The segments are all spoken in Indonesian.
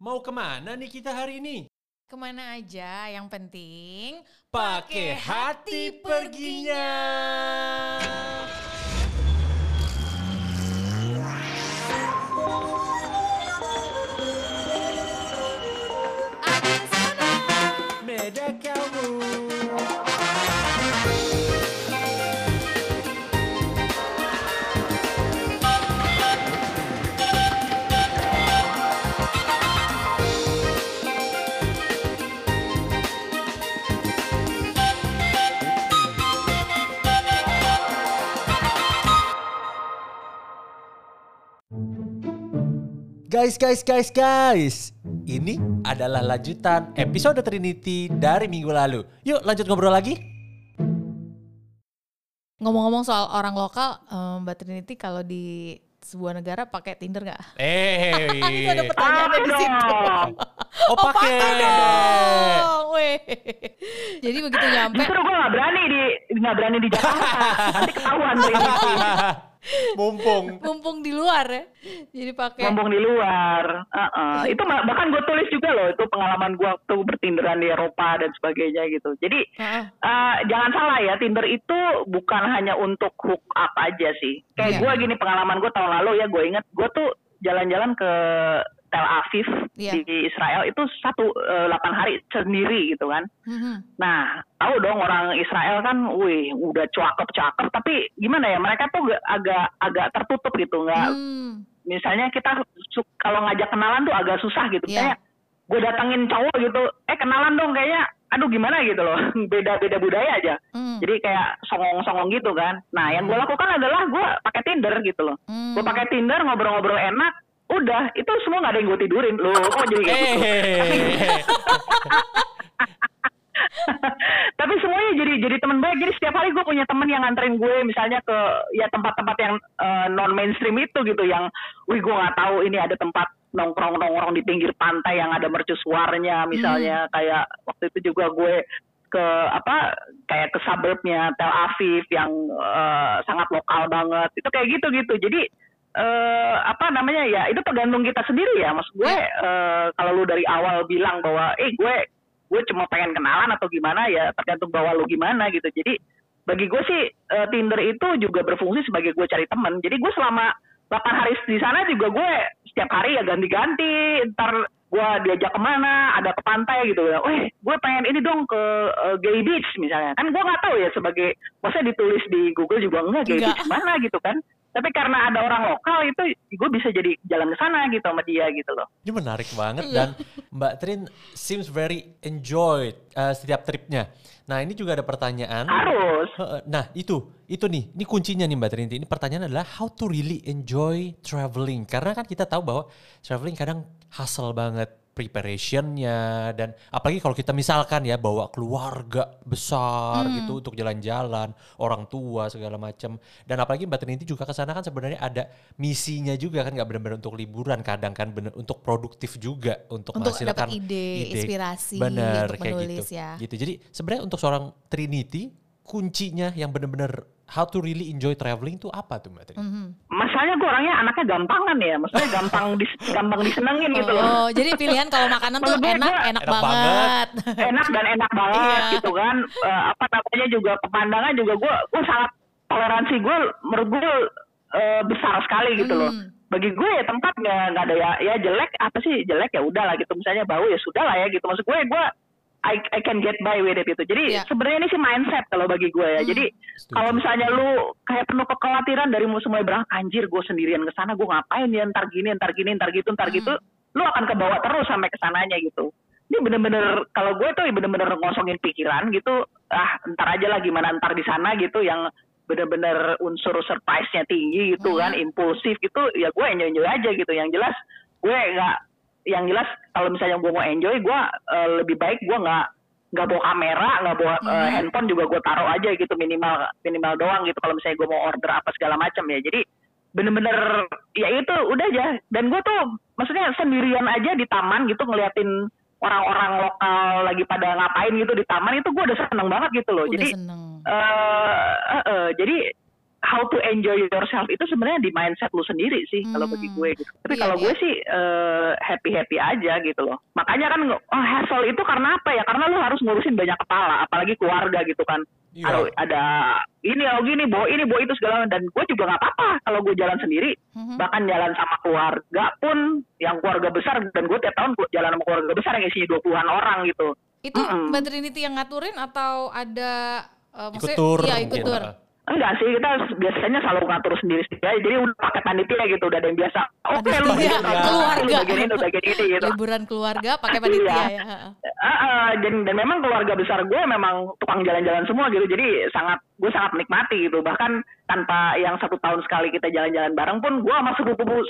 Mau kemana nih kita hari ini? Kemana aja, yang penting pakai hati perginya. Guys, ini adalah lanjutan episode Trinity dari minggu lalu. Yuk lanjut ngobrol lagi. Ngomong-ngomong soal orang lokal, Mbak Trinity kalau di sebuah negara pakai Tinder nggak? Itu ada pertanyaan di situ. Oh pakai dong. Jadi begitu nyampe. Justru gue nggak berani di Jakarta. Nanti ketahuan Trinity. mumpung di luar ya, jadi pakai mumpung di luar. Itu bahkan gue tulis juga loh, itu pengalaman gue waktu bertinderan di Eropa dan sebagainya gitu. Jadi jangan salah ya, Tinder itu bukan hanya untuk hook up aja sih. Kayak gue gini, pengalaman gue tahun lalu ya, gue inget gue tuh jalan-jalan ke Tel Aviv di Israel itu 8 hari sendiri gitu kan. Nah, tahu dong orang Israel kan, wih udah cakep-cakep, tapi gimana ya, mereka tuh agak tertutup gitu, nggak. Misalnya kita kalau ngajak kenalan tuh agak susah gitu. Kayak gue datengin cowok gitu, kenalan dong, kayaknya aduh gimana gitu loh, beda-beda budaya aja. Jadi kayak songong-songong gitu kan. Nah, yang gue lakukan adalah gue pakai Tinder gitu loh. Gue pakai Tinder, ngobrol-ngobrol enak. Udah, itu semua gak ada yang gue tidurin. Loh, kok jadi kayak gitu? Tapi semuanya jadi teman baik. Jadi setiap hari gue punya teman yang nganterin gue misalnya ke ya tempat-tempat yang non mainstream itu gitu, yang wih gue nggak tahu ini ada tempat nongkrong di pinggir pantai yang ada mercusuarnya misalnya. Kayak waktu itu juga gue ke suburbnya Tel Aviv yang sangat lokal banget. Itu kayak gitu. Jadi itu tergantung kita sendiri ya. Maksud gue kalau lu dari awal bilang bahwa gue cuma pengen kenalan atau gimana, ya tergantung bahwa lu gimana gitu. Jadi bagi gue sih Tinder itu juga berfungsi sebagai gue cari teman. Jadi gue selama 8 hari di sana juga gue setiap hari ya ganti-ganti. Ntar gue diajak kemana, ada ke pantai gitu. Gue pengen ini dong ke Gay Beach misalnya. Kan gue nggak tahu ya, sebagai maksudnya ditulis di Google juga enggak Gay Beach mana gitu kan. Tapi karena ada orang lokal itu, gue bisa jadi jalan ke sana gitu sama dia gitu loh. Ini menarik banget dan Mbak Trin seems very enjoyed setiap tripnya. Nah ini juga ada pertanyaan. Harus. Nah itu nih, ini kuncinya nih Mbak Trin. Ini pertanyaan adalah how to really enjoy traveling. Karena kan kita tahu bahwa traveling kadang hustle banget. Preparationnya, dan apalagi kalau kita misalkan ya bawa keluarga besar gitu untuk jalan-jalan, orang tua segala macam. Dan apalagi Mbak Trinity juga kesana kan sebenarnya ada misinya juga kan, nggak benar-benar untuk liburan, kadang kan benar untuk produktif juga, untuk menghasilkan ide, inspirasi, bener untuk kayak menulis, gitu. Ya. Gitu. Jadi sebenarnya untuk seorang Trinity kuncinya yang benar-benar how to really enjoy traveling tuh apa tuh Mbak Trin? Masalahnya gue orangnya anaknya gampangan ya, maksudnya gampang disenengin gitu loh. Oh, jadi pilihan kalau makanan tuh enak banget. Enak dan enak banget gitu kan. Juga pemandangan juga gue sangat toleransi, gue menurut gue besar sekali gitu loh. Bagi gue ya tempat nggak ada ya jelek, apa sih jelek ya udahlah gitu, misalnya bau ya sudahlah ya gitu. Maksud gue I can get by with it gitu. Jadi sebenarnya ini sih mindset kalau bagi gue ya. Jadi kalau misalnya lu kayak penuh kekhawatiran dari mulai berang, anjir gue sendirian kesana, gue ngapain ya, ntar gini, ntar gitu, lu akan kebawa terus sampai kesananya gitu. Ini bener-bener kalau gue tuh bener-bener ngosongin pikiran gitu. Ntar aja lah gimana ntar di sana gitu, yang bener-bener unsur surprise-nya tinggi gitu kan, impulsif gitu. Ya gue enjoy aja gitu. Yang jelas kalau misalnya gue mau enjoy, gue lebih baik gue nggak bawa kamera, nggak bawa handphone juga, gue taruh aja gitu, minimal doang gitu kalau misalnya gue mau order apa segala macam ya. Jadi bener-bener ya itu udah aja. Dan gue tuh maksudnya sendirian aja di taman gitu, ngeliatin orang-orang lokal lagi pada ngapain gitu di taman, itu gue udah seneng banget gitu loh. Jadi how to enjoy yourself itu sebenarnya di mindset lu sendiri sih kalau bagi gue gitu. Tapi kalau gue sih happy-happy aja gitu loh. Makanya kan hassle itu karena apa ya? Karena lu harus ngurusin banyak kepala, apalagi keluarga gitu kan. Kalau ada ini atau gini, bawa itu segala, dan gue juga nggak apa-apa kalau gue jalan sendiri. Bahkan jalan sama keluarga pun, yang keluarga besar, dan gue tiap tahun jalan sama keluarga besar yang isinya 20-an orang gitu. Itu Mbak Trinity yang ngaturin atau ada maksudnya ikut tur? Enggak sih, kita biasanya selalu ngatur sendiri-sendiri. Jadi udah pakai panitia gitu, udah ada yang biasa. Oke, lu begini, udah gini gitu. Liburan keluarga pakai panitia ya. Dan memang keluarga besar gue memang tukang jalan-jalan semua gitu. Jadi gue sangat menikmati gitu. Bahkan tanpa yang 1 tahun sekali kita jalan-jalan bareng pun, gue sama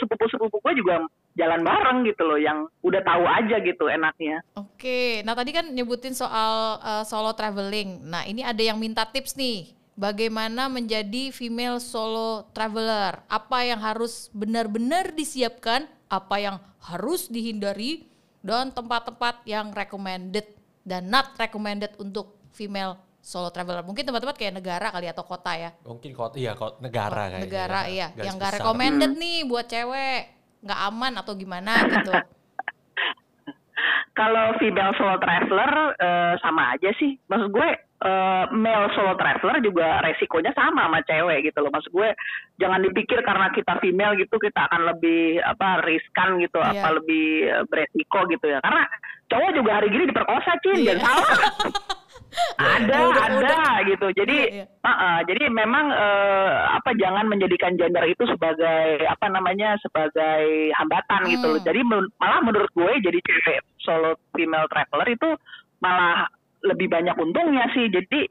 sepupu-sepupu gue juga jalan bareng gitu loh, yang udah tahu aja gitu enaknya. Oke, nah tadi kan nyebutin soal solo traveling. Nah ini ada yang minta tips nih. Bagaimana menjadi female solo traveler? Apa yang harus benar-benar disiapkan? Apa yang harus dihindari? Dan tempat-tempat yang recommended dan not recommended untuk female solo traveler? Mungkin tempat-tempat kayak negara kali atau kota ya? Mungkin kota, iya kota, negara kayaknya. Negara iya, yang gak recommended nih buat cewek. Gak aman atau gimana gitu. Kalau female solo traveler sama aja sih. Maksud gue, male solo traveler juga resikonya sama cewek gitu loh. Maksud gue jangan dipikir karena kita female gitu kita akan lebih riskan gitu, apa lebih beresiko gitu ya. Karena cowok juga hari gini diperkosa, Cin, dan salah. Ada gitu. Jadi jadi memang jangan menjadikan gender itu sebagai sebagai hambatan gitu loh. Jadi malah menurut gue jadi cewek solo female traveler itu malah lebih banyak untungnya sih. Jadi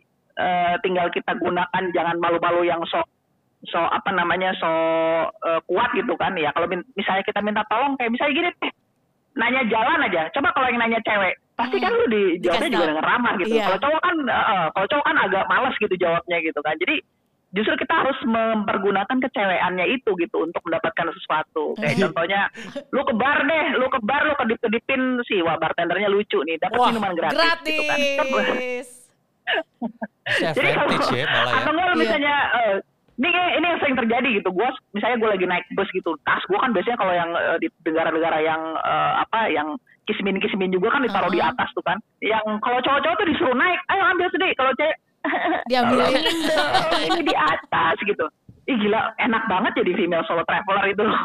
tinggal kita gunakan, jangan malu-malu yang so kuat gitu kan ya. Kalau misalnya kita minta tolong kayak misalnya gini deh, nanya jalan aja. Coba kalau yang nanya cewek, pasti kan lu dijawabnya juga dengan ramah gitu. Iya. Kalau cowok kan agak malas gitu jawabnya gitu kan. Jadi justru kita harus mempergunakan keceweannya itu gitu untuk mendapatkan sesuatu. Kayak contohnya, lu ke bar, lu kedip-kedipin sih, wah bartendernya lucu nih, dapat minuman gratis gitu kan. Jadi kalau misalnya ini yang sering terjadi gitu, misalnya gue lagi naik bus gitu, tas gue kan biasanya kalau yang di negara-negara yang kismin-kismin juga kan ditaruh di atas tuh kan. Yang kalau cowok-cowok tuh disuruh naik, ayo ambil sedih, kalau cewek diambilin ini di atas gitu. Ih gila, enak banget jadi female solo traveler itu loh.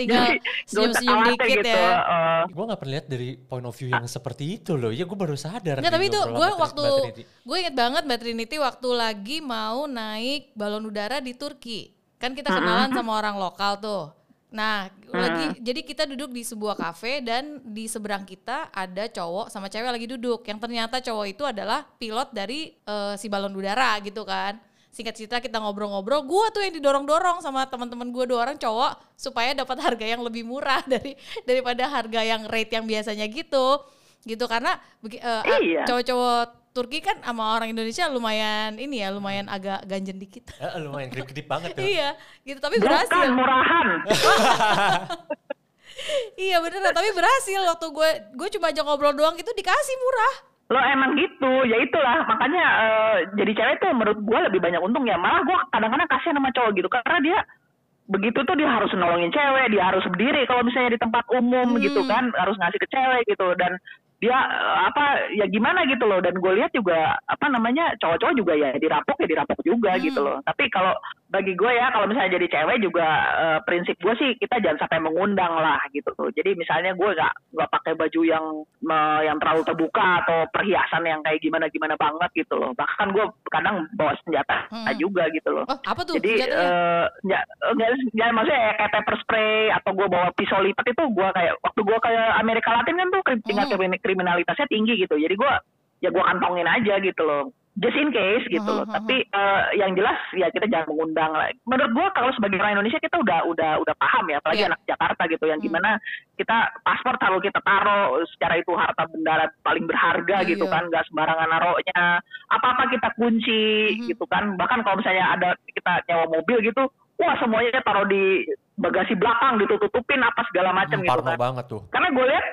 Tinggal senyum-senyum dikit gitu. Ya. Gue gak pernah lihat dari point of view yang seperti itu loh. Ya gue baru sadar. Nggak, tapi itu gue inget banget Mbak Trinity waktu lagi mau naik balon udara di Turki. Kan kita kenalan sama orang lokal tuh. Nah jadi kita duduk di sebuah kafe dan di seberang kita ada cowok sama cewek lagi duduk. Yang ternyata cowok itu adalah pilot dari si balon udara gitu kan. Singkat cerita kita ngobrol-ngobrol, gue tuh yang didorong-dorong sama teman-teman gue 2 orang cowok supaya dapat harga yang lebih murah daripada harga yang rate yang biasanya gitu karena cowok-cowok Turki kan sama orang Indonesia lumayan agak ganjen dikit. Lumayan kedip-kedip banget tuh. Iya gitu, tapi berhasil. Bukan murahan. Iya beneran, tapi berhasil. Waktu gue cuma aja ngobrol doang gitu dikasih murah. Lo emang gitu, ya itulah makanya jadi cewek tuh menurut gue lebih banyak untung ya. Malah gue kadang-kadang kasihan sama cowok gitu karena dia begitu tuh dia harus nolongin cewek, dia harus berdiri kalau misalnya di tempat umum gitu kan, harus ngasih ke cewek gitu, dan dia gimana gitu loh. Dan gue lihat juga cowok-cowok juga dirapok juga gitu loh. Tapi kalau bagi gue ya, kalau misalnya jadi cewek juga prinsip gue sih kita jangan sampai mengundang lah gitu loh. Jadi misalnya gue nggak pakai baju yang terlalu terbuka atau perhiasan yang kayak gimana banget gitu loh. Bahkan gue kadang bawa senjata juga gitu loh. Oh, apa tuh? Jadi maksudnya kayak pepper spray atau gue bawa pisau lipat itu gue kayak waktu gue ke Amerika Latin kan tuh tingkat kriminalitasnya tinggi gitu. Jadi gue kantongin aja gitu loh. Just in case gitu loh. Tapi yang jelas ya kita jangan mengundang lah. Menurut gue kalau sebagai orang Indonesia kita udah paham ya, apalagi anak Jakarta gitu, yang gimana kita paspor kalau kita taruh secara itu harta benda paling berharga gitu kan, nggak sembarangan naruhnya. Apa-apa kita kunci gitu kan. Bahkan kalau misalnya ada kita nyewa mobil gitu, wah semuanya taruh di bagasi belakang, ditutupin apa segala macam gitu kan. Banget tuh. Karena gue lihat,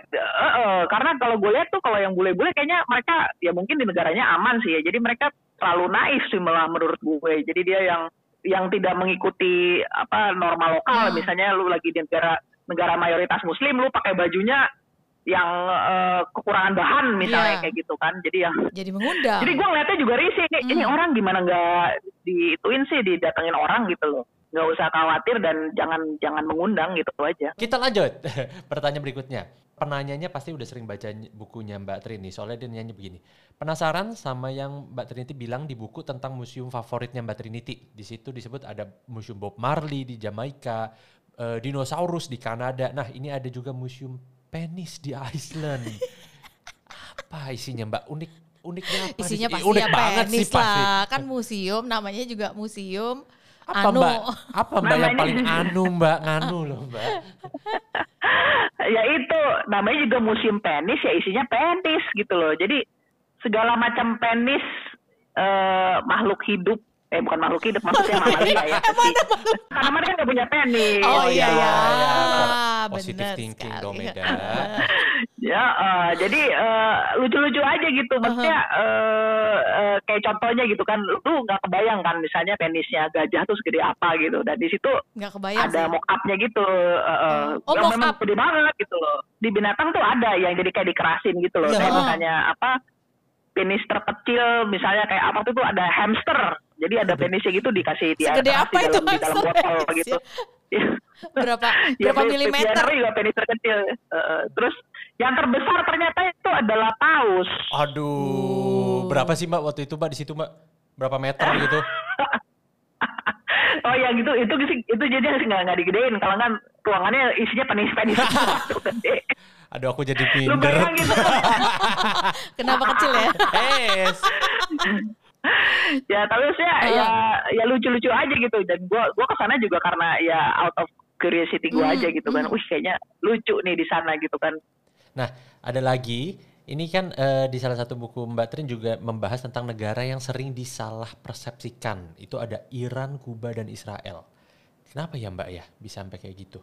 karena kalau gue lihat tuh kalau yang bule-bule kayaknya mereka ya mungkin di negaranya aman sih ya. Jadi mereka terlalu naif sih malah menurut gue. Jadi dia yang yang tidak mengikuti apa norma lokal, misalnya lu lagi di negara mayoritas muslim, lu pakai bajunya yang kekurangan bahan misalnya, kayak gitu kan. Jadi yang jadi mengundang. Jadi gue ngeliatnya juga risih, ini orang gimana nggak diituin sih, didatengin orang gitu loh. Nggak usah khawatir dan jangan mengundang gitu aja. Kita lanjut pertanyaan berikutnya. Penanyanya pasti udah sering baca bukunya Mbak Trini, soalnya dia nyanyi begini. Penasaran sama yang Mbak Trinity bilang di buku tentang museum favoritnya Mbak Trinity. Di situ disebut ada museum Bob Marley di Jamaika, dinosaurus di Kanada. Nah, ini ada juga museum penis di Iceland. Apa isinya, Mbak? Uniknya apa? Isinya pasti unik ya, banget penis sih pasti. Kan museum, namanya juga museum. Apa anu. Mbak? Apa Mbak namanya yang paling anu Mbak? Nganu loh Mbak. Ya itu, namanya juga museum penis, ya isinya penis gitu loh. Jadi segala macam penis, makhluk hidup. Bukan makhluk hidup, maksudnya mamalia ya. Karena mereka nggak punya penis. Oh iya. Positive thinking dong Meda. Ya, jadi lucu-lucu aja gitu. Maksudnya kayak contohnya gitu kan, lu nggak kebayang kan misalnya penisnya gajah tuh segede apa gitu. Dan di situ ada mock-up-nya gitu. Memang gede banget gitu loh. Di binatang tuh ada yang jadi kayak dikerasin gitu loh. Kayak misalnya apa, penis terkecil misalnya kayak apa tuh ada hamster. Jadi ada penisnya gitu dikasih dia dalam botol gitu. Berapa milimeter? Juga penis terkecil. Terus yang terbesar ternyata itu adalah paus. Aduh, berapa sih Mbak waktu itu Mbak di situ Mbak? Berapa meter gitu? Oh ya gitu, itu jadi nggak digedein. Kalau kan ruangannya isinya penis-penis itu gede. Aduh aku jadi Tinder. Gitu. Kenapa kecil ya? Yes. Ya tapi saya ya lucu-lucu aja gitu, dan gue kesana juga karena ya out of curiosity gue aja gitu kan. Wih kayaknya lucu nih di sana gitu kan. Nah ada lagi ini kan di salah satu buku Mbak Trin juga membahas tentang negara yang sering disalahpersepsikan. Itu ada Iran, Kuba dan Israel. Kenapa ya Mbak ya bisa sampai kayak gitu?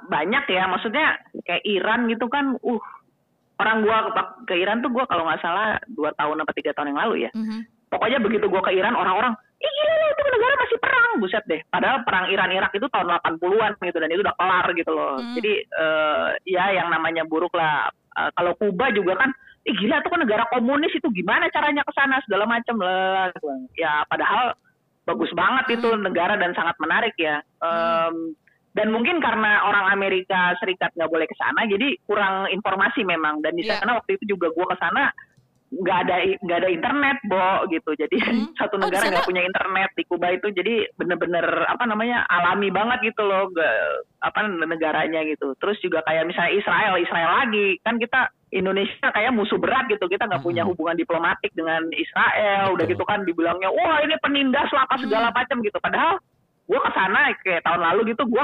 Banyak ya, maksudnya kayak Iran gitu kan. Orang gue ke Iran tuh gue kalau nggak salah 2 tahun atau 3 tahun yang lalu ya. Pokoknya begitu gue ke Iran orang-orang, ih gila loh itu negara masih perang, buset deh. Padahal perang Iran-Irak itu tahun 80-an gitu dan itu udah kelar gitu loh. Jadi ya yang namanya buruk lah. Kalau Kuba juga kan, ih gila tuh kan negara komunis itu gimana caranya ke sana segala macam lah. Ya padahal bagus banget itu negara dan sangat menarik ya. Dan mungkin karena orang Amerika Serikat nggak boleh ke sana, jadi kurang informasi memang. Dan di sana waktu itu juga gue ke sana nggak ada internet, Bo, gitu. Jadi satu negara nggak punya internet di Kuba itu, jadi bener-bener apa namanya alami banget gitu loh, apa negaranya gitu. Terus juga kayak misalnya Israel lagi kan, kita Indonesia kayak musuh berat gitu, kita nggak punya hubungan diplomatik dengan Israel, udah gitu kan dibilangnya wah ini penindas lah apa segala macam gitu. Padahal gue ke sana kayak tahun lalu gitu, gue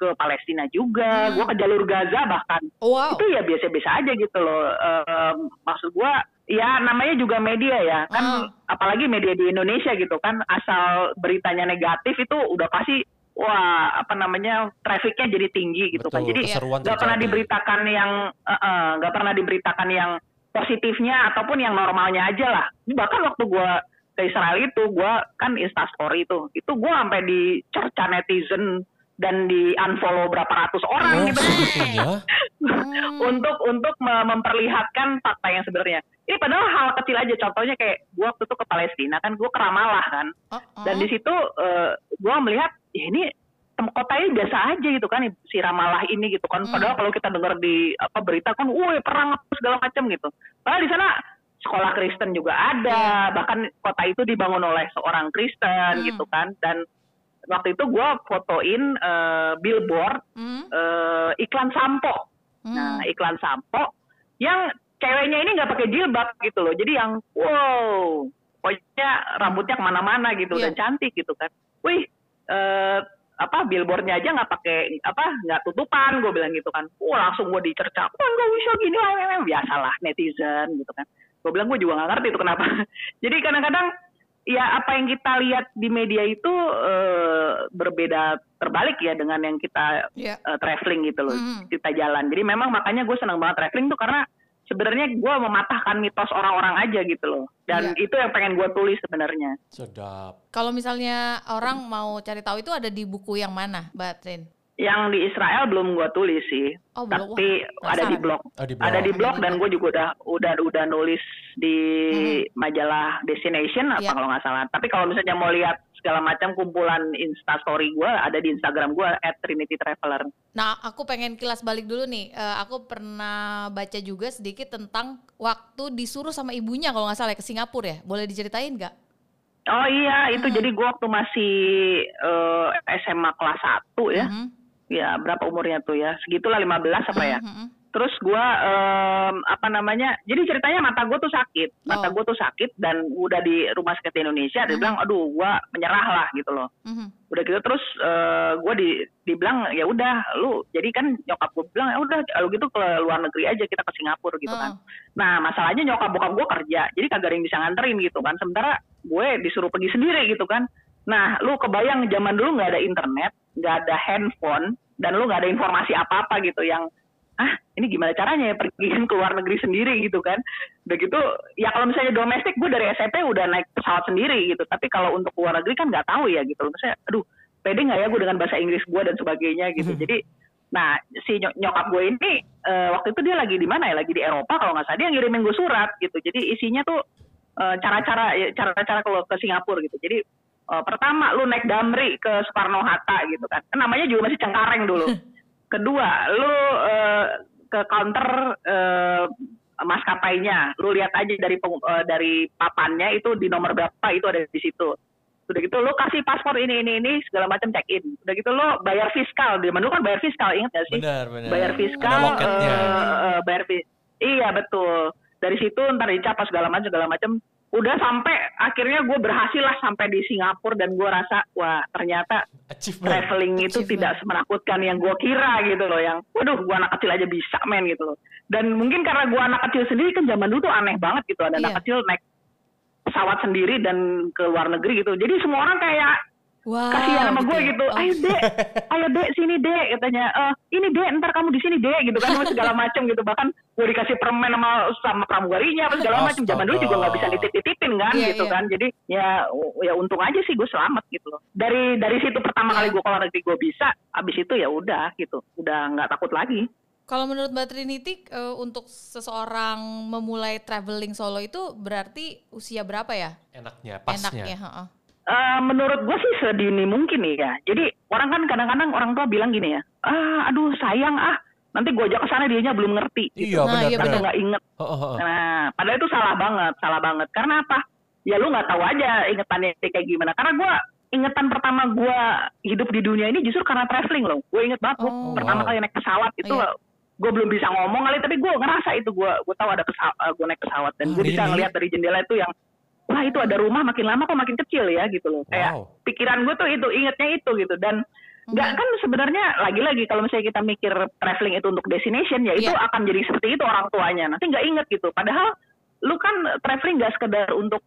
ke Palestina juga, gue ke jalur Gaza bahkan. Itu ya biasa-biasa aja gitu loh. Maksud gue ya namanya juga media ya kan, apalagi media di Indonesia gitu kan, asal beritanya negatif itu udah pasti trafficnya jadi tinggi gitu. Betul, kan jadi nggak pernah diberitakan yang nggak pernah diberitakan yang positifnya ataupun yang normalnya aja lah. Bahkan waktu gue ke Israel itu, gue kan instastory itu gue sampai dicerca netizen dan di unfollow berapa ratus orang gitu. untuk memperlihatkan fakta yang sebenarnya. Ini padahal hal kecil aja. Contohnya kayak gue waktu itu ke Palestina kan, gue ke Ramallah kan, dan di situ gue melihat ya ini kotanya biasa aja gitu kan, si Ramallah ini gitu kan. Padahal kalau kita dengar di berita kan, perang segala macam gitu. Padahal di sana sekolah Kristen juga ada, bahkan kota itu dibangun oleh seorang Kristen gitu kan. Dan waktu itu gue fotoin billboard iklan sampo. Nah iklan sampo yang ceweknya ini nggak pakai jilbab gitu loh, jadi yang pokoknya rambutnya kemana-mana gitu dan cantik gitu kan. Wih billboardnya aja nggak pakai nggak tutupan, gue bilang gitu kan. Langsung gue dicerca, gue bisa gini lah, biasalah netizen gitu kan. Gue bilang gue juga gak ngerti itu kenapa. Jadi kadang-kadang ya apa yang kita lihat di media itu berbeda terbalik ya dengan yang kita traveling gitu loh, kita jalan. Jadi memang makanya gue senang banget traveling tuh karena sebenarnya gue mematahkan mitos orang-orang aja gitu loh. Dan itu yang pengen gue tulis sebenarnya. Sedap. Kalau misalnya orang mau cari tahu itu ada di buku yang mana, Mbak Trin? Yang di Israel belum gue tulis sih, tapi ada di blog. Ada di blog dan gue juga udah nulis di majalah Destination apa kalau nggak salah. Tapi kalau misalnya mau lihat segala macam kumpulan Instastory gue ada di Instagram gue @trinitytraveler. Nah, aku pengen kilas balik dulu nih. Aku pernah baca juga sedikit tentang waktu disuruh sama ibunya kalau nggak salah ke Singapura ya. Boleh diceritain nggak? Oh iya, itu jadi gue waktu masih SMA kelas 1 ya. Ya, berapa umurnya tuh ya? Segitulah 15 apa ya. Terus gue jadi ceritanya mata gue tuh sakit. Mata gue tuh sakit dan udah di rumah sakit Indonesia dia bilang, "Aduh, gue menyerah lah," gitu loh. Udah gitu terus gue dibilang, "Ya udah, lu jadi kan nyokap gue bilang, ya udah, lu gitu ke luar negeri aja, kita ke Singapura gitu kan." Nah, masalahnya nyokap bokap gue kerja. Jadi kagak ada yang bisa nganterin gitu kan. Sementara gue disuruh pergi sendiri gitu kan. Nah, lu kebayang zaman dulu nggak ada internet, nggak ada handphone, dan lu nggak ada informasi apa-apa gitu yang, ini gimana caranya ya pergiin ke luar negeri sendiri gitu kan. Udah gitu, ya kalau misalnya domestik gue dari SMP udah naik pesawat sendiri gitu. Tapi kalau untuk luar negeri kan nggak tahu ya gitu. Misalnya, aduh, pede nggak ya gue dengan bahasa Inggris gue dan sebagainya gitu. Jadi, nah si nyokap gue ini, waktu itu dia lagi di mana ya, lagi di Eropa kalau nggak salah. Dia ngirimin gue surat gitu. Jadi isinya tuh, cara-cara kalau ke Singapura gitu. Jadi pertama lu naik Damri ke Soekarno Hatta gitu kan. Namanya juga masih Cengkareng dulu. Kedua, lu ke counter maskapainya. Lu lihat aja dari papannya itu di nomor berapa itu ada di situ. Udah gitu lu kasih paspor ini segala macam check in. Udah gitu lu bayar fiskal. Dia menu kan bayar fiskal, ingat gak sih? Benar. Bayar fiskal, iya betul. Dari situ ntar dicap segala macam. Udah sampai akhirnya gue berhasil lah sampai di Singapura dan gue rasa wah ternyata traveling itu tidak semenakutkan yang gue kira gitu loh, yang waduh gue anak kecil aja bisa men gitu loh. Dan mungkin karena gue anak kecil sendiri kan zaman dulu tuh aneh banget gitu, ada anak kecil naik pesawat sendiri dan ke luar negeri gitu. Jadi semua orang kayak kasihan sama gue gitu. Ayo dek sini dek katanya, ini dek ntar kamu di sini dek gitu kan, segala macam gitu. Bahkan gue dikasih permen sama pramugarinya segala macam. Zaman dulu juga nggak bisa dititipin kan gitu kan. Jadi ya untung aja sih gue selamat gitu loh. Dari situ pertama kali gue keluar negeri gue bisa. Abis itu ya udah gitu, udah nggak takut lagi. Kalau menurut Mbak Trinity, untuk seseorang memulai traveling solo itu berarti usia berapa ya? Enaknya pasnya. Menurut gue sih sedini mungkin ya. Jadi orang kan kadang-kadang orang tua bilang gini ya, aduh sayang nanti gue ajak ke sana dianya belum ngerti gitu. Benar. Atau nggak inget. Nah, padahal itu salah banget. Karena apa? Ya lu nggak tahu aja ingetannya kayak gimana. Karena gue ingetan pertama gue hidup di dunia ini justru karena traveling loh. Gue inget banget pertama kali naik pesawat itu. Gue belum bisa ngomong kali, tapi gue ngerasa itu gue tahu ada gue naik pesawat dan gue bisa ngeliat dari jendela itu yang wah itu ada rumah, makin lama kok makin kecil ya gitu loh. Kayak pikiran gue tuh itu, ingetnya itu gitu. Dan nggak kan sebenarnya lagi-lagi kalau misalnya kita mikir traveling itu untuk destination ya itu akan jadi seperti itu orang tuanya. Nanti nggak inget gitu. Padahal lu kan traveling nggak sekedar untuk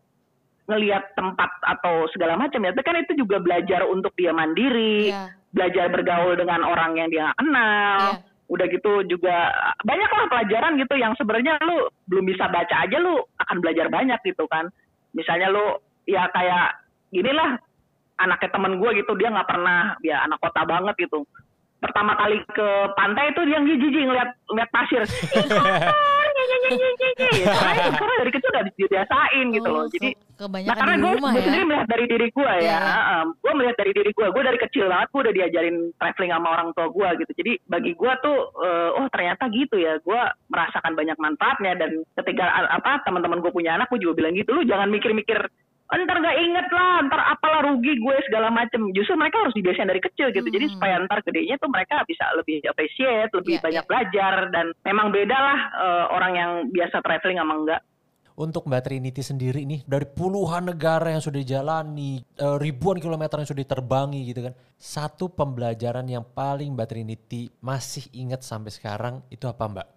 ngelihat tempat atau segala macam ya. Tapi kan itu juga belajar untuk dia mandiri, belajar bergaul dengan orang yang dia kenal. Udah gitu juga banyak lah pelajaran gitu yang sebenarnya lu belum bisa baca aja lu akan belajar banyak gitu kan. Misalnya lu ya kayak ginilah anaknya temen gue gitu, dia nggak pernah ya anak kota banget gitu. Pertama kali ke pantai itu dia jijik ngeliat pasir. Karena dari kecil nggak dibiasain gitu loh. Jadi karena gue sendiri melihat dari diri gue ya. Gue melihat dari diri gue. Gue dari kecil banget gue udah diajarin traveling sama orang tua gue gitu. Jadi bagi gue tuh, ternyata gitu ya. Gue merasakan banyak manfaatnya dan ketika teman-teman gue punya anak, gue juga bilang gitu, lu jangan mikir-mikir. Ntar gak inget lah, ntar apalah rugi gue segala macem. Justru mereka harus dibiasain dari kecil gitu. Jadi supaya ntar gedenya tuh mereka bisa lebih appreciate, lebih banyak belajar. Dan memang beda lah orang yang biasa traveling sama enggak. Untuk Mbak Trinity sendiri nih, dari puluhan negara yang sudah dijalani, ribuan kilometer yang sudah diterbangi gitu kan. Satu pembelajaran yang paling Mbak Trinity masih ingat sampai sekarang itu apa Mbak?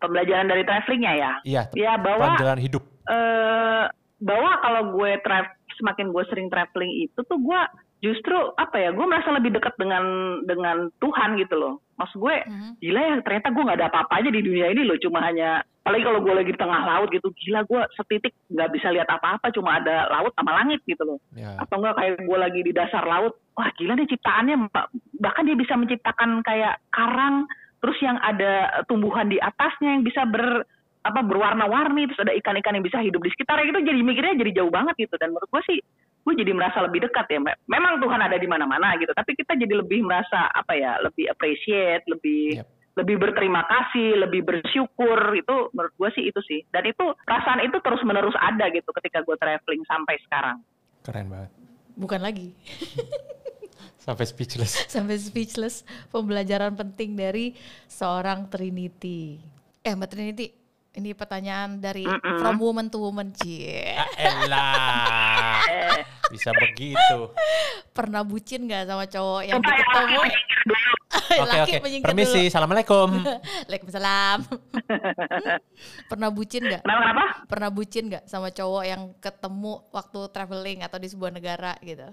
Pembelajaran dari travelingnya ya? Iya, ya, pembelajaran hidup. Bahwa kalau gue semakin gue sering traveling itu tuh gue justru gue merasa lebih dekat dengan Tuhan gitu loh. Maksud gue gila ya ternyata gue nggak ada apa-apanya di dunia ini loh, cuma hanya Apalagi kalau gue lagi di tengah laut gitu, gila gue setitik nggak bisa lihat apa-apa, cuma ada laut sama langit gitu loh. Yeah. Atau nggak kayak gue lagi di dasar laut, wah gila nih ciptaannya, bahkan dia bisa menciptakan kayak karang, terus yang ada tumbuhan di atasnya yang bisa berwarna-warni, terus ada ikan-ikan yang bisa hidup di sekitarnya gitu. Jadi mikirnya jadi jauh banget gitu, dan menurut gue sih gue jadi merasa lebih dekat ya. Memang Tuhan ada di mana-mana gitu, tapi kita jadi lebih merasa lebih appreciate, lebih lebih berterima kasih, lebih bersyukur. Itu menurut gue sih itu sih. Dan itu perasaan itu terus menerus ada gitu ketika gue traveling sampai sekarang. Keren banget. Bukan lagi. Sampai speechless. Sampai speechless. Pembelajaran penting dari seorang Trinity. Mbak Trinity, ini pertanyaan dari from woman to woman. Elah. Bisa begitu. Pernah bucin gak sama cowok yang ketemu? Oke. Permisi, assalamualaikum. Waalaikumsalam. Pernah bucin nggak? Kenapa? Pernah bucin nggak sama cowok yang ketemu waktu traveling atau di sebuah negara gitu?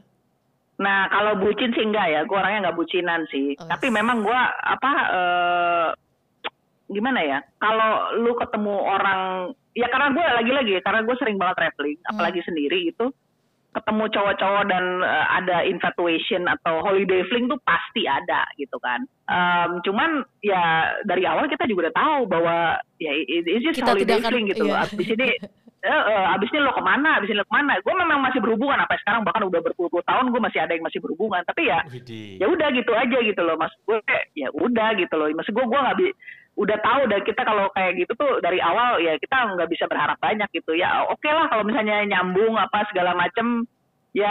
Nah, kalau bucin sih enggak ya. Gue orangnya nggak bucinan sih. Oh, tapi memang gue gimana ya? Kalau lu ketemu orang, ya karena gue karena gue sering banget traveling, apalagi sendiri itu. Ketemu cowok-cowok dan ada infatuation atau holiday fling tuh pasti ada gitu kan. Cuman ya dari awal kita juga udah tahu bahwa ya it's just kita holiday fling gitu. Iya. Abis ini lo kemana, gue memang masih berhubungan sampai sekarang, bahkan udah berpuluh-puluh tahun gue masih ada yang masih berhubungan. Tapi ya udah gitu aja gitu loh, maksud gue ya udah gitu loh. Maksud gue nggak udah tahu, dan kita kalau kayak gitu tuh dari awal ya kita nggak bisa berharap banyak gitu ya. Oke lah kalau misalnya nyambung apa segala macem ya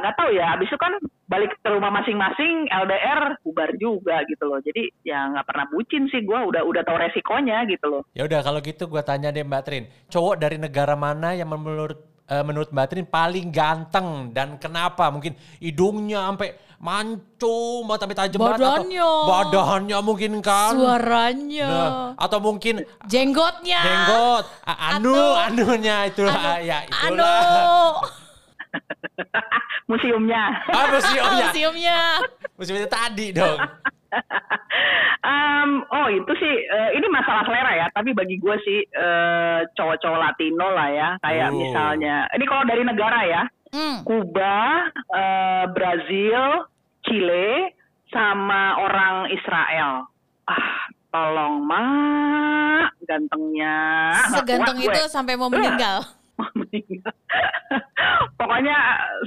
nggak tahu ya. Abis itu kan balik ke rumah masing-masing, LDR bubar juga gitu loh. Jadi ya nggak pernah bucin sih gue, udah tahu resikonya gitu loh. Ya udah kalau gitu gue tanya deh Mbak Trin, cowok dari negara mana yang menurut Mbak Trin paling ganteng dan kenapa? Mungkin hidungnya sampai mancung, sampai tajam banget, atau badannya mungkin kan, suaranya, atau mungkin jenggotnya, anunya itulah. museumnya tadi dong. Itu sih ini masalah selera ya, tapi bagi gue sih cowok-cowok Latino lah ya, kayak misalnya ini kalau dari negara ya, Kuba, Brasil, Chile, sama orang Israel. Tolong mah gantengnya. Seganteng itu sampai mau meninggal. Pokoknya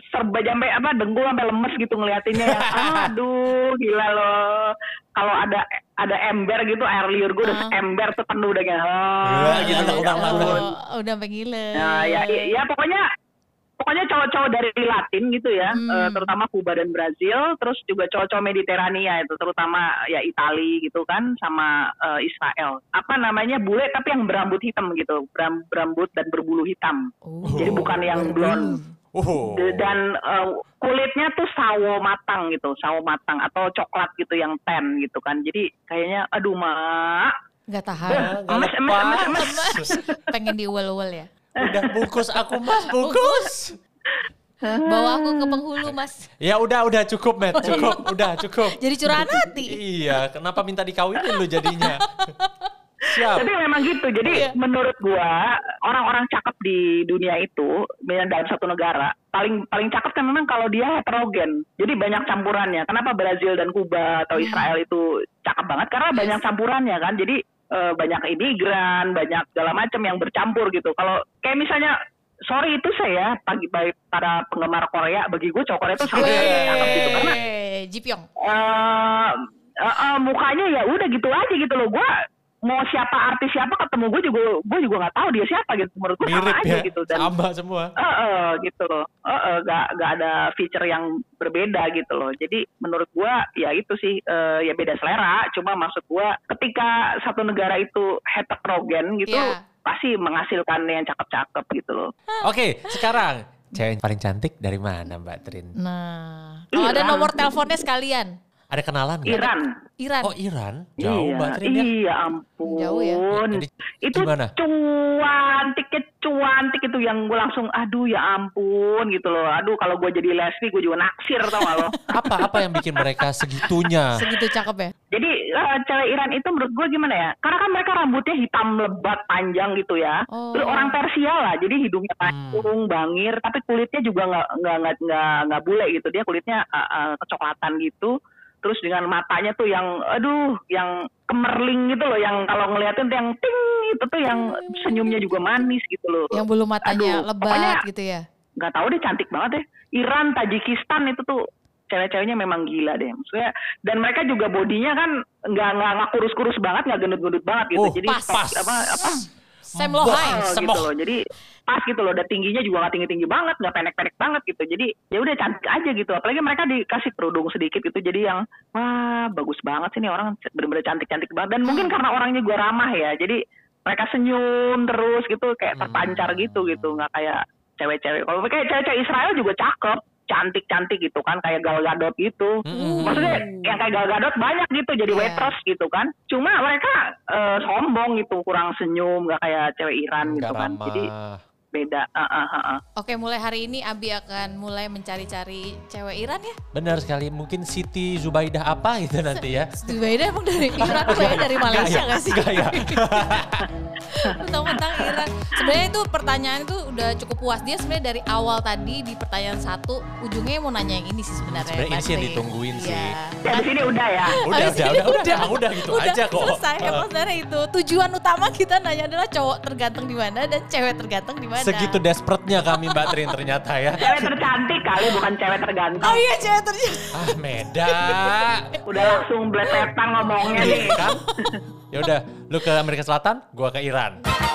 serba sampai dengkul sampai lemes gitu ngeliatinnya ya. Aduh gila loh. Kalau ada ember gitu, air liur gue udah ember tuh penuh udah kayak udah pengiler. Ya pokoknya cowok-cowok dari Latin gitu ya, terutama Kuba dan Brasil, terus juga cowok-cowok Mediterania itu, terutama ya Italia gitu kan, sama Israel. Bule tapi yang berambut hitam gitu, berambut dan berbulu hitam. Jadi bukan yang blonde. Dan kulitnya tuh sawo matang atau coklat gitu yang tan gitu kan. Jadi kayaknya aduh mak, nggak tahan. Mas. Pengen diuel-uel ya. Udah bungkus aku mas, bungkus. Bawa aku ke penghulu mas. Ya udah cukup Matt, cukup. Jadi curahan hati. Iya, kenapa minta dikawinin lu jadinya? Siap. Tapi memang gitu, jadi menurut gua orang-orang cakep di dunia itu, dalam satu negara, paling cakep kan memang kalau dia heterogen. Jadi banyak campurannya, kenapa Brazil dan Kuba atau Israel itu cakep banget, karena banyak campurannya kan, jadi banyak imigran, banyak segala macam yang bercampur gitu. Kalau kayak misalnya, sorry itu saya para penggemar Korea, bagi gue cowok Korea itu sangat cakep gitu karena Jipyong. Mukanya ya udah gitu aja gitu loh. Gue mau siapa artis siapa ketemu gue juga nggak tahu dia siapa gitu. Menurut gue sama aja gitu dan sama semua. Gitu loh. Gak ada feature yang berbeda gitu loh. Jadi menurut gue ya itu sih ya beda selera. Cuma maksud gue ketika satu negara itu heterogen gitu, pasti menghasilkan yang cakep-cakep gitu loh. Oke, sekarang cewek paling cantik dari mana Mbak Trin? Nah, kalau ada nomor teleponnya sekalian. Ada kenalan nggak? Iran. Oh Iran, jauh Mbak Trin ya? Iya ampun. Jauh ya. Jadi, itu cuantiknya cuantik itu yang gue langsung aduh ya ampun gitu loh. Aduh kalau gue jadi lesbi gue juga naksir tau gak lo. Apa-apa yang bikin mereka segitunya? Segitu cakep ya? Jadi cewek Iran itu menurut gue gimana ya? Karena kan mereka rambutnya hitam lebat panjang gitu ya. Oh. Terus orang Persia lah, jadi hidungnya panjang, bangir, tapi kulitnya juga nggak bule gitu. Dia kulitnya kecoklatan gitu. Terus dengan matanya tuh yang aduh yang kemerling gitu loh, yang kalau ngeliatin tuh yang ting itu tuh yang senyumnya juga manis gitu loh. Yang bulu matanya aduh, lebat gitu ya. Gak tau deh cantik banget deh. Iran, Tajikistan itu tuh cewek-ceweknya memang gila deh. Maksudnya dan mereka juga bodinya kan nggak kurus-kurus banget, nggak gendut-gendut banget gitu. Jadi pas apa gitu loh. Jadi pas gitu loh, dan tingginya juga gak tinggi-tinggi banget, gak pendek-pendek banget gitu. Jadi ya udah cantik aja gitu. Apalagi mereka dikasih kerudung sedikit gitu, jadi yang wah bagus banget sih nih orang, bener-bener cantik-cantik banget. Dan mungkin karena orangnya gue ramah ya, jadi mereka senyum terus gitu, kayak terpancar gitu gitu. Gak kayak cewek-cewek, kalau kayak cewek-cewek Israel juga cakep, cantik-cantik gitu kan, kayak Gal Gadot gitu. Maksudnya yang kayak Gal Gadot banyak gitu, jadi waitress gitu kan. Cuma mereka sombong gitu, kurang senyum, gak kayak cewek Iran gitu kan. Jadi beda. Oke, mulai hari ini Abi akan mulai mencari-cari cewek Iran ya. Benar sekali, mungkin Siti Zubaidah apa gitu nanti ya. Zubaidah emang dari Iran, kayaknya dari Malaysia gak sih? Gak ya. Tentang Iran. Sebenarnya itu pertanyaan itu udah cukup puas dia sebenarnya dari awal tadi di pertanyaan satu ujungnya mau nanya yang ini sih sebenarnya. Sebenarnya ini sih yang ditungguin sih. Ya. Di sini udah ya. Udah gitu aja kok. Selesai sebenarnya itu. Tujuan utama kita nanya adalah cowok terganteng di mana dan cewek terganteng di mana. Segitu desperate-nya kami Mbak Trin ternyata ya. Cewek tercantik kali bukan cewek terganteng. Oh iya cewek tercantik. Ah meda. Udah langsung blesetan ngomongnya nih. Kan? Ya udah, lu ke Amerika Selatan, gua ke Iran.